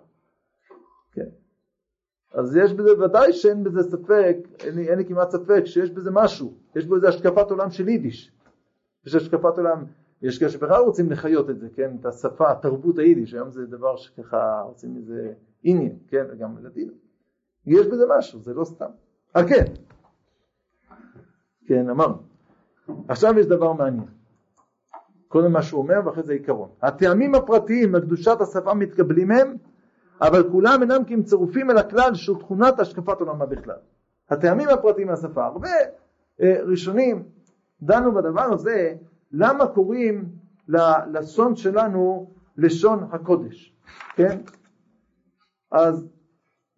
כן. אז יש בזה, ודאי שאין בזה ספק, אין לי כמעט ספק שיש בזה משהו. יש בזה השקפת עולם של יידיש. יש השקפת עולם, יש כאלה שבכלל רוצים לחיות את זה, כן? את השפה, התרבות היידיש. היום זה דבר שככה עושים איזה עניין, כן? גם לדינו. יש בזה משהו, זה לא סתם. כן. כן, אמרנו. עכשיו יש דבר מעניין. קודם מה שהוא אומר ואחרי זה עיקרון. הטעמים הפרטיים לקדושת השפה מתקבלים הם, אבל כולם אינם כי הם צירופים אל הכלל שהוא תכונת השקפת עולמה בכלל. הטעמים הפרטיים מהשפה. הרבה ראשונים דנו בדבר הזה, למה קוראים ללשון שלנו לשון הקודש. כן? אז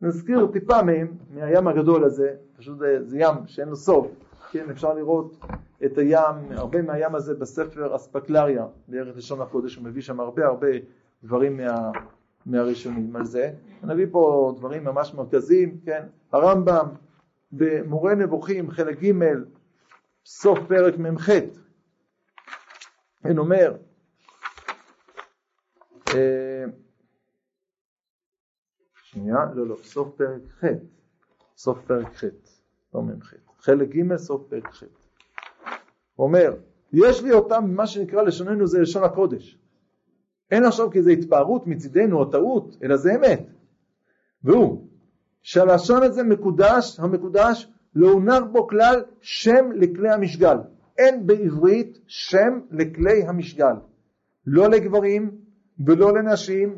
נזכיר טיפה מהם, מהים הגדול הזה, פשוט זה ים שאין לו סוף, כן, אפשר לראות את הים, הרבה מהים הזה בספר אספקלריה, בערך לשון הקודש, הוא מביא שם הרבה דברים מהראשונים על זה, נביא פה דברים ממש מרכזיים, כן, הרמב"ם, במורה נבוכים, חלק ג' סוף פרק מ"ח, הוא אומר, סוף פרק ח', לא מ"ח, חלק ג' סוף פרק ח'. הוא אומר, יש לי אותם, מה שנקרא לשוננו זה לשון הקודש. אין עכשיו כי זה התפארות מצידנו או טעות, אלא זה אמת. והוא, שהלשון הזה מקודש, המקודש, לא הונח בו כלל שם לכלי המשגל. אין בעברית שם לכלי המשגל. לא לגברים ולא לנשים,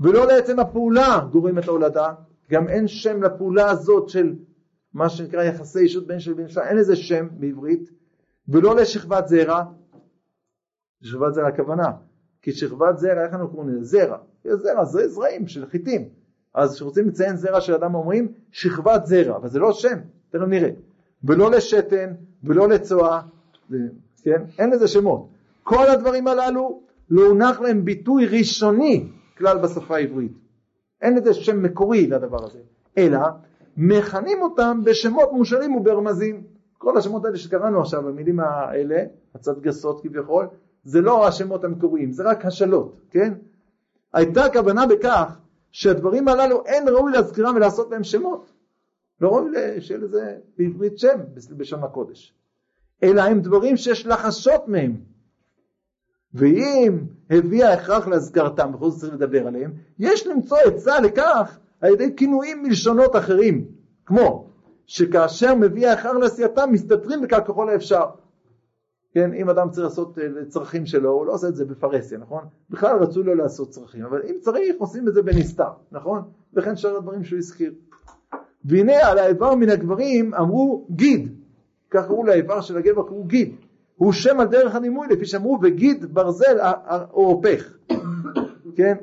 ולא לעצם הפעולה גורם את ההולדה, גם אין שם לפעולה הזאת של מה שנקרא יחסי אישות בין של בין אישה, אין איזה שם בעברית, ולא לשכבת זרע, שכבת זרע הכוונה, כי שכבת זרע, איך אנחנו קוראים לזה? זרע, זרע זה זרעים של חיטים, אז כשרוצים לציין זרע של אדם אומרים שכבת זרע, אבל זה לא שם, תכף נראה, ולא לשתן, ולא לצואה, כן? אין לזה שמות, כל הדברים הללו לא הונח להם ביטוי ראשוני, כלל בשפה העברית. אין איזה שם מקורי לדבר הזה, אלא מכנים אותם בשמות מושלים וברמזים. כל השמות האלה שקראנו עכשיו, המילים האלה, הצד גסות כביכול, זה לא השמות המקוריים, זה רק השלות, כן? הייתה הכוונה בכך שהדברים הללו אין ראוי להזכירם ולעשות להם שמות. לא ראוי שיהיה לזה בעברית שם, בשם הקודש. אלא הם דברים שיש לחשות מהם. ואם הביא ההכרח להזכרתם, בכל זאת צריך לדבר עליהם, יש למצוא עצה לכך על ידי כינויים מלשונות אחרים, כמו שכאשר מביא ההכרח לעשייתם, מסתתרים בכך ככל האפשר. כן, אם אדם צריך לעשות צרכים שלו, הוא לא עושה את זה בפרסיה, נכון? בכלל רצו לו לעשות צרכים, אבל אם צריך, עושים את זה בנסתר, נכון? וכן שאר הדברים שהוא הזכיר. והנה על האיבר מן הגברים אמרו גיד, כך קראו לאיבר של הגבר, קראו גיד. הוא שם על דרך הנימוי, לפי שאמרו, וגיד ברזל אורפך. כן?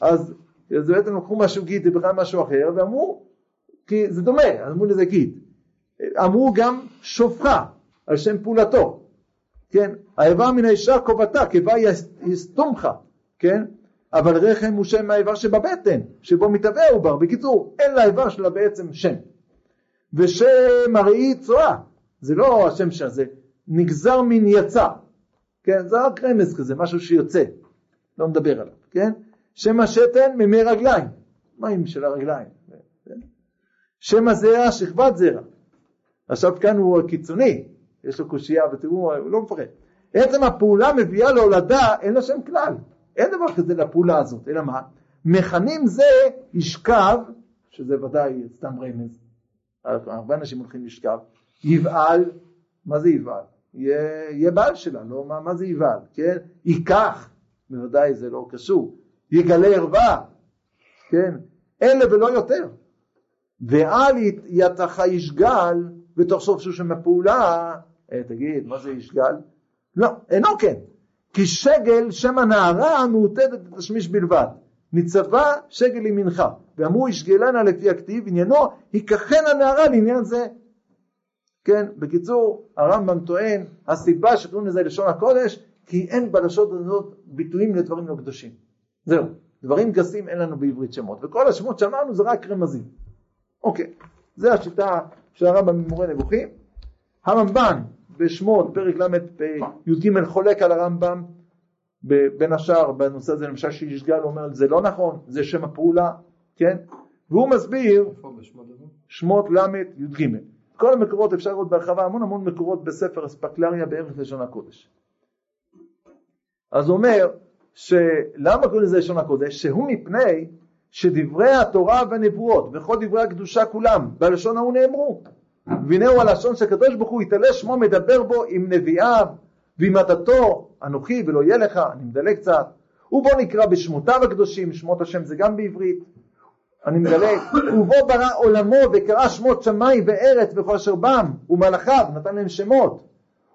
אז בעצם לקחו משהו גיד, זה בכלל משהו אחר, ואמרו, כי זה דומה, אמרו לזה גיד. אמרו גם שופחה, על שם פעולתו. כן? האיבר מן האישה קובעתה, כיבה יסתומך. כן? אבל רחם הוא שם האיבר שבבטן, שבו מתהווה העובר. בקיצור, אין לאיבר שלה בעצם שם. ושם הראי צועה. זה לא השם שזה. נגזר מן יצא, כן? זה רק רמז כזה, משהו שיוצא, לא מדבר עליו, כן? שם השתן ממי רגליים, מים של הרגליים, כן? שם הזרע, שכבת זרע, עכשיו כאן הוא הקיצוני, יש לו קושייה, ותראו, הוא לא מפחד. עצם הפעולה מביאה להולדה, אין לה שם כלל. אין דבר כזה לפעולה הזאת, אלא מה? מכנים זה ישכב, שזה ודאי סתם רמז, הרבה אנשים הולכים לשכב, יבעל, מה זה יבעל? יהיה בעל שלה, לא? מה זה יבעל? כן? ייקח, בוודאי זה לא קשור, יגלה ערווה, כן? אלה ולא יותר. ועל יתחה ישגל, ותחשוב שהוא שמפעולה, תגיד, מה זה ישגל? לא, אינו כן. כי שגל, שם הנערה, מעוטדת את השמיש בלבד. ניצבה שגל למנחה. ואמרו ישגלנה לפי הכתיב, עניינו, ייקחן הנערה לעניין זה. כן, בקיצור, הרמב"ם טוען, הסיבה שקוראים לזה לשון הקודש, כי אין בלשון הזאת ביטויים לדברים לא קדושים. זהו, דברים גסים אין לנו בעברית שמות. וכל השמות שאמרנו זה רק רמזים. אוקיי, זה השיטה של הרמב"ם במורה נבוכים. הרמב"ן, בשמות, פרק למד י"ג חולק על הרמב"ם, בין השאר, בנושא הזה, למשל שישגל אומר, זה לא נכון, זה שם הפעולה, כן? והוא מסביר, שמות למד י"ג. כל המקורות אפשר לראות בהרחבה, המון המון מקורות בספר אספקלריה בערך לשון הקודש. אז הוא אומר, שלמה קוראים לזה לשון הקודש? שהוא מפני שדברי התורה והנבואות, וכל דברי הקדושה כולם, בלשון ההוא נאמרו. והנה הוא הלשון שהקדוש ברוך הוא יתעלה שמו מדבר בו עם נביאיו, ועם עדתו, אנוכי ולא יהיה לך, אני מדלג קצת, ובו נקרא בשמותיו הקדושים, שמות השם זה גם בעברית, אני מדלג, ובו ברא עולמו וקרא שמות שמיים וארץ וכל אשר בם, ומלאכיו נתן להם שמות,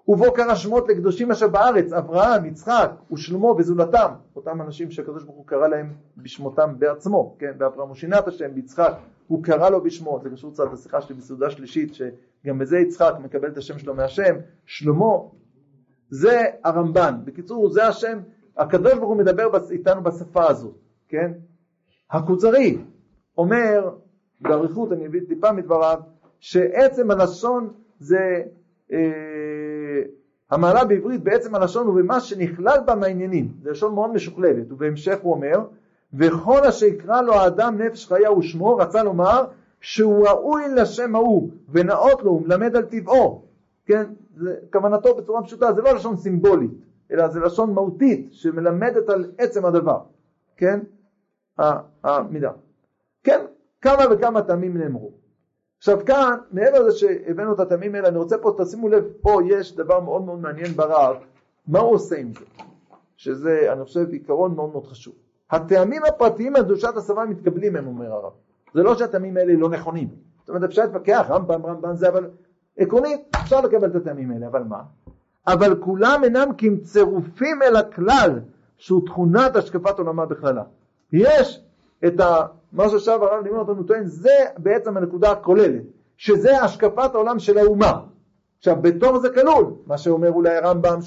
ובו קרא שמות לקדושים אשר בארץ, אברהם, יצחק, ושלמה וזולתם, אותם אנשים שהקדוש ברוך הוא קרא להם בשמותם בעצמו, כן, באברהם הוא שינה את השם, ביצחק, הוא קרא לו בשמו, זה קשור צד לשיחה שלי בסעודה שלישית, שגם בזה יצחק מקבל את השם שלו מהשם, שלמה, זה הרמב"ן, בקיצור זה השם, הקדוש ברוך הוא מדבר איתנו בשפה הזו, כן? הכוזרי אומר, בעריכות אני אביא טיפה מדבריו, שעצם הלשון זה, המעלה בעברית בעצם הלשון הוא במה שנכלל בה מהעניינים, זה לשון מאוד משוכללת, ובהמשך הוא אומר, וכל אשר יקרא לו האדם נפש חיה ושמו, רצה לומר שהוא ראוי לשם ההוא ונאות לו ומלמד על טבעו, כן? זה, כוונתו בצורה פשוטה, זה לא לשון סימבולית אלא זה לשון מהותית שמלמדת על עצם הדבר, כן? המידה, כן? כמה וכמה תמים נאמרו. עכשיו כאן, מעבר לזה שהבאנו את התמים האלה, אני רוצה פה, תשימו לב, פה יש דבר מאוד מאוד מעניין ברב, מה הוא עושה עם זה? שזה, אני חושב, עיקרון מאוד מאוד חשוב. הטעמים הפרטיים על קדושת הסבא מתקבלים, הם אומר הרב. זה לא שהטעמים האלה לא נכונים. זאת אומרת, אפשר להתווכח, רמב"ם זה, אבל עקרונית, אפשר לקבל את הטעמים האלה, אבל מה? אבל כולם אינם כמצרופים אל הכלל, שהוא תכונת השקפת עולמה בכללה. יש את מה ששב הרב לימון אותנו טוען, זה בעצם הנקודה הכוללת, שזה השקפת העולם של האומה. עכשיו, בתור זה כלול, מה שאומר אולי הרמב"ם,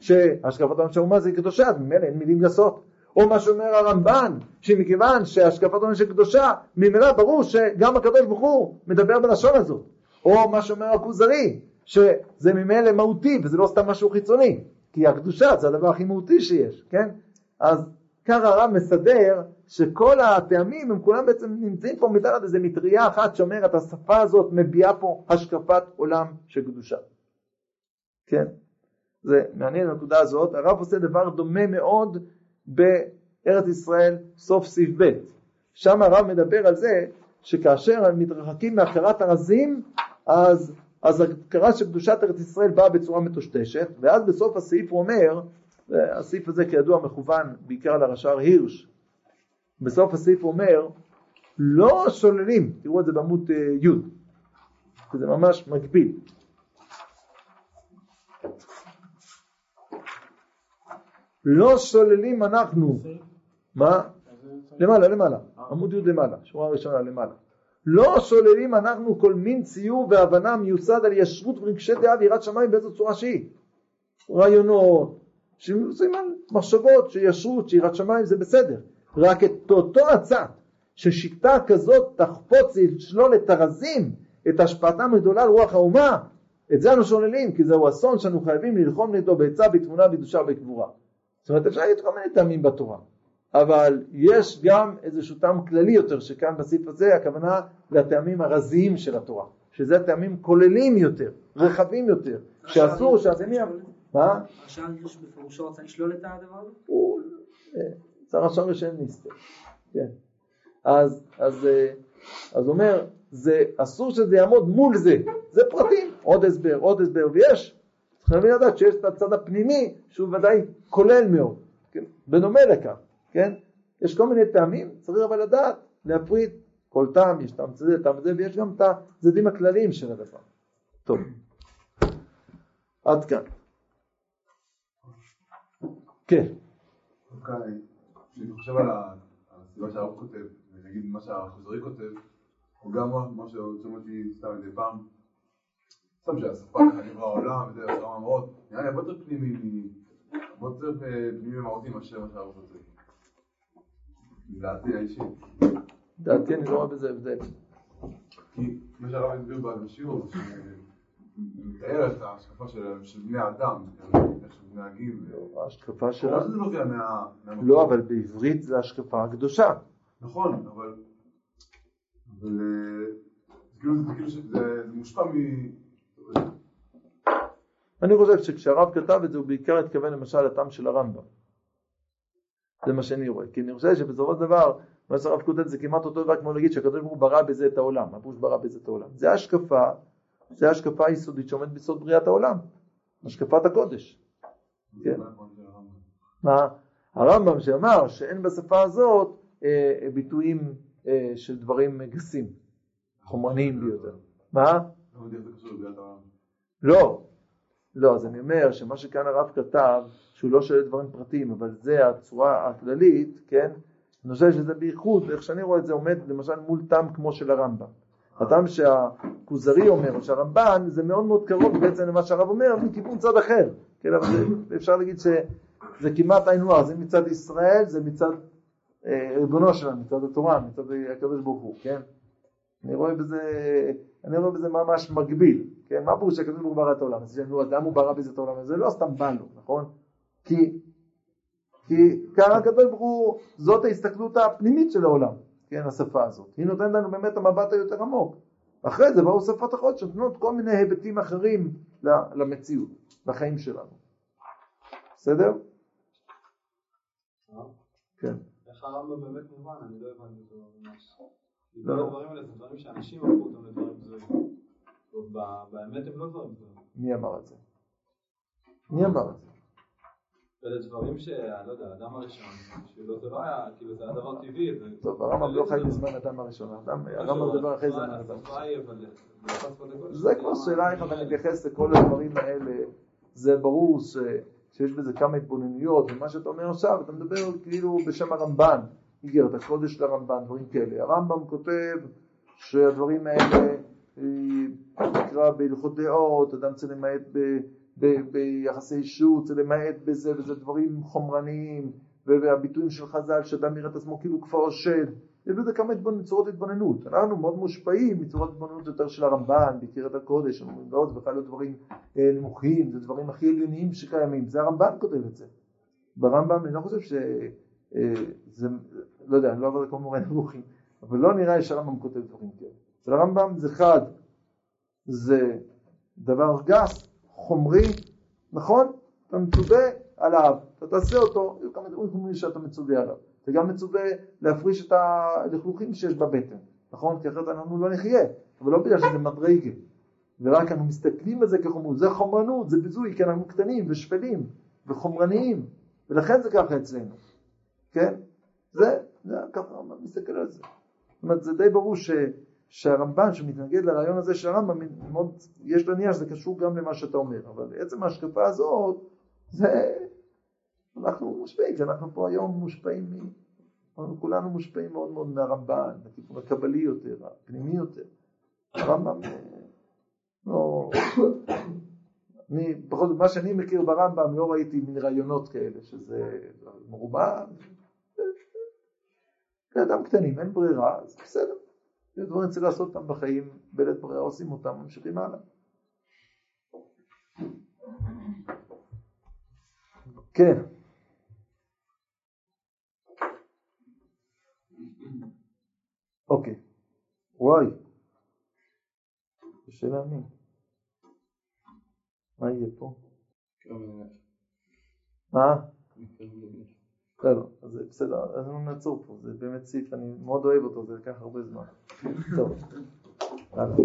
שהשקפת העולם של האומה זה קדושה, אז ממילא אין מילים גסות. או מה שאומר הרמב"ן, שמכיוון שהשקפת העולם של קדושה, ממילא ברור שגם הקדוש ברוך הוא מדבר בלשון הזאת. או מה שאומר הכוזרי, שזה ממילא מהותי, וזה לא סתם משהו חיצוני, כי הקדושה זה הדבר הכי מהותי שיש, כן? אז כך הרב מסדר שכל הטעמים, הם כולם בעצם נמצאים פה מתחת איזו מטריה אחת שאומרת, השפה הזאת מביעה פה השקפת עולם של קדושה. כן? זה מעניין הנקודה הזאת. הרב עושה דבר דומה מאוד, בארץ ישראל סוף סעיף ב', שם הרב מדבר על זה שכאשר מתרחקים מהכרת הרזים אז הכרה שקדושת ארץ ישראל באה בצורה מטושטשת, ואז בסוף הסעיף הוא אומר, הסעיף הזה כידוע מכוון בעיקר לרש"ר הירש, בסוף הסעיף הוא אומר לא שוללים, תראו את זה בעמוד י', זה ממש מקביל, לא שוללים אנחנו, מה? למעלה, עמוד י' למעלה, שורה ראשונה למעלה. לא שוללים אנחנו כל מין ציור והבנה מיוסד על ישרות ורגשי דעה ויראת שמיים באיזו צורה שהיא. רעיונות, שעושים על מחשבות, שישרות, שיראת שמיים זה בסדר. רק את אותו הצד, ששיטה כזאת תחפוץ לשלול את הרזים, את השפעתם הגדולה על רוח האומה, את זה אנו שוללים, כי זהו אסון שאנו חייבים ללחום נגדו בעצה, בתמונה, בקדושה ובגבורה. זאת אומרת, אפשר להתחום אין טעמים בתורה, אבל יש גם איזשהו טעם כללי יותר, שכאן בסעיף הזה הכוונה לטעמים הרזיים של התורה, שזה הטעמים כוללים יותר, רחבים יותר, שאסור, שאסמיה... מה? הרש"ל יש בפירושו רוצה לשלול את הדבר הזה? הוא... זה הרש"ל ראשון נסתר. כן. אז אומר, זה אסור שזה יעמוד מול זה. זה פרטים. עוד הסבר. ויש. צריך לדעת שיש את הצד הפנימי, שהוא ודאי כולל מאוד. כן? בנומה לכך. כן? יש כל מיני טעמים, צריך אבל לדעת, להפריד. כל טעם, יש טעם צדד, טעם זה, ויש גם את הצדדים הכלליים של הדבר. טוב. עד כאן. כן. כשאני חושב על הסיבה שהרב כותב, ונגיד מה שהכוזרי כותב, הוא גם מה שעוצם אותי סתם איזה פעם, סתם שהשפה ככה נברא העולם, וזה יוצרה ממרות, נראה לי הרבה יותר פנימי ממרותי מאשר מה שהרב כותב. לדעתי האישית. דעתי אני לא רואה בזה הבדל. כי מה שהרב הסביר בשיעור, מתאר את ההשקפה של בני האדם, של בני הגיל. ההשקפה שלה... אבל זה נוגע מהמקום. לא, אבל בעברית זה השקפה הקדושה. נכון, אבל... זה מושפע מ... אני חושב שכשהרב כתב את זה, הוא בעיקר התכוון למשל לטעם של הרמב"ם. זה מה שאני רואה. כי אני חושב שבסופו של דבר... מה שרב כותב זה כמעט אותו דבר כמו להגיד שהקדוש ברוך הוא ברא בזה את העולם. הפרוש ברא בזה את העולם. זה השקפה היסודית שעומד ביסוד בריאת העולם. השקפת הקודש. כן. הרמב"ם שאמר שאין בשפה הזאת ביטויים של דברים גסים. חומרניים ביותר. מה? לא, אז אני אומר שמה שכאן הרב כתב, שהוא לא שואל דברים פרטיים, אבל זה הצורה הכללית, כן? אני חושב שזה בייחוד, איך שאני רואה את זה עומד למשל מול טעם כמו של הרמב"ם. הטעם שהכוזרי אומר או שהרמב"ן זה מאוד מאוד קרוב בעצם למה שהרב אומר, מכיוון צד אחר. כן, אבל זה, אפשר להגיד שזה כמעט איינואר, זה מצד ישראל, זה מצד ארגונו שלה, מצד התורה, מצד הקדוש ברוך הוא. כן? אני רואה בזה ממש מגביל. כן? מה פירוש שהקדוש ברוך הוא ברא את העולם? אז למה הוא ברא בזה את העולם? זה לא סתם בא לו, נכון? כי כאן הקדוש ברוך הוא, זאת ההסתכלות הפנימית של העולם, כן, השפה הזאת. היא נותנת לנו באמת המבט היותר עמוק. אחרי זה באו שפות אחרות שנותנות כל מיני היבטים אחרים למציאות, לחיים שלנו. בסדר? כן. איך הרמב"ם באמת מובן, אני לא הבנתי את זה ממש. כל הדברים האלה זה דברים שאנשים עברו אותם לדברים גזויים. באמת הם לא דברים גזויים. מי אמר את זה? ואלה דברים שלא יודע, האדם הראשון, שזה לא היה, כאילו זה הדבר טבעי. טוב, הרמב"ם לא חי בזמן האדם הראשון, הרמב"ם דבר אחרי זמן האדם. זה כבר שאלה איך אתה מתייחס לכל הדברים האלה, זה ברור שיש בזה כמה התבוננויות, ומה שאתה אומר עכשיו, אתה מדבר כאילו בשם הרמב"ן, איגרת הקודש לרמב"ן, דברים כאלה. הרמב"ם כותב שהדברים האלה, נקרא בהלכות דעות, אדם צריך למעט ביחסי אישות, זה למעט בזה, וזה דברים חומרניים, והביטויים של חז"ל, שאדם יראה את עצמו כאילו כפר שד, יש בזה כמה צורות התבוננות, אנחנו מאוד מושפעים מצורות התבוננות יותר של הרמב"ן, ביקרת הקודש, המונגאות, וכאלה דברים נמוכים, זה דברים הכי עליוניים שקיימים, זה הרמב"ן כותב את זה, ברמב"ם אני לא חושב שזה, לא יודע, אני לא עבר לכל מורה נמוכים, אבל לא נראה שהרמב"ם כותב דברים כאלה, של הרמב"ם זה חד, זה דבר גס, חומרי, נכון? אתה מצווה עליו, אתה תעשה אותו, יהיו כמה דברים חומרים שאתה מצווה עליו. אתה גם מצווה להפריש את הלכלוכים שיש בבטן, נכון? כי אחרת אנחנו לא נחיה, אבל לא בגלל שזה מדרגה. ורק אנחנו מסתכלים על זה כחומרות, זה חומרנות, זה ביזוי, כי אנחנו קטנים ושפלים וחומרניים, ולכן זה ככה אצלנו, כן? זה ככה, אני מסתכל על זה. זאת אומרת, זה די ברור שהרמב"ן שמתנגד לרעיון הזה של הרמב"ם, יש להניח שזה קשור גם למה שאתה אומר, אבל עצם ההשקפה הזאת, זה, אנחנו מושפעים, כי אנחנו פה היום מושפעים, כולנו מושפעים מאוד מאוד מהרמב"ן, הקבלי יותר, הפנימי יותר. הרמב"ם, לא, בכל זאת, מה שאני מכיר ברמב"ם, לא ראיתי מן רעיונות כאלה, שזה מרובע, לאדם קטנים, אין ברירה, אז בסדר. יש דברים צריך לעשות אותם בחיים, בלית ברירה עושים אותם, ממשיכים הלאה. כן. אוקיי. וואי. יש קשה להאמין. מה יהיה פה? מה? לא, אז בסדר, אז אני נעצור פה, זה באמת סיף, אני מאוד אוהב אותו, זה לקח הרבה זמן. טוב, הלאה.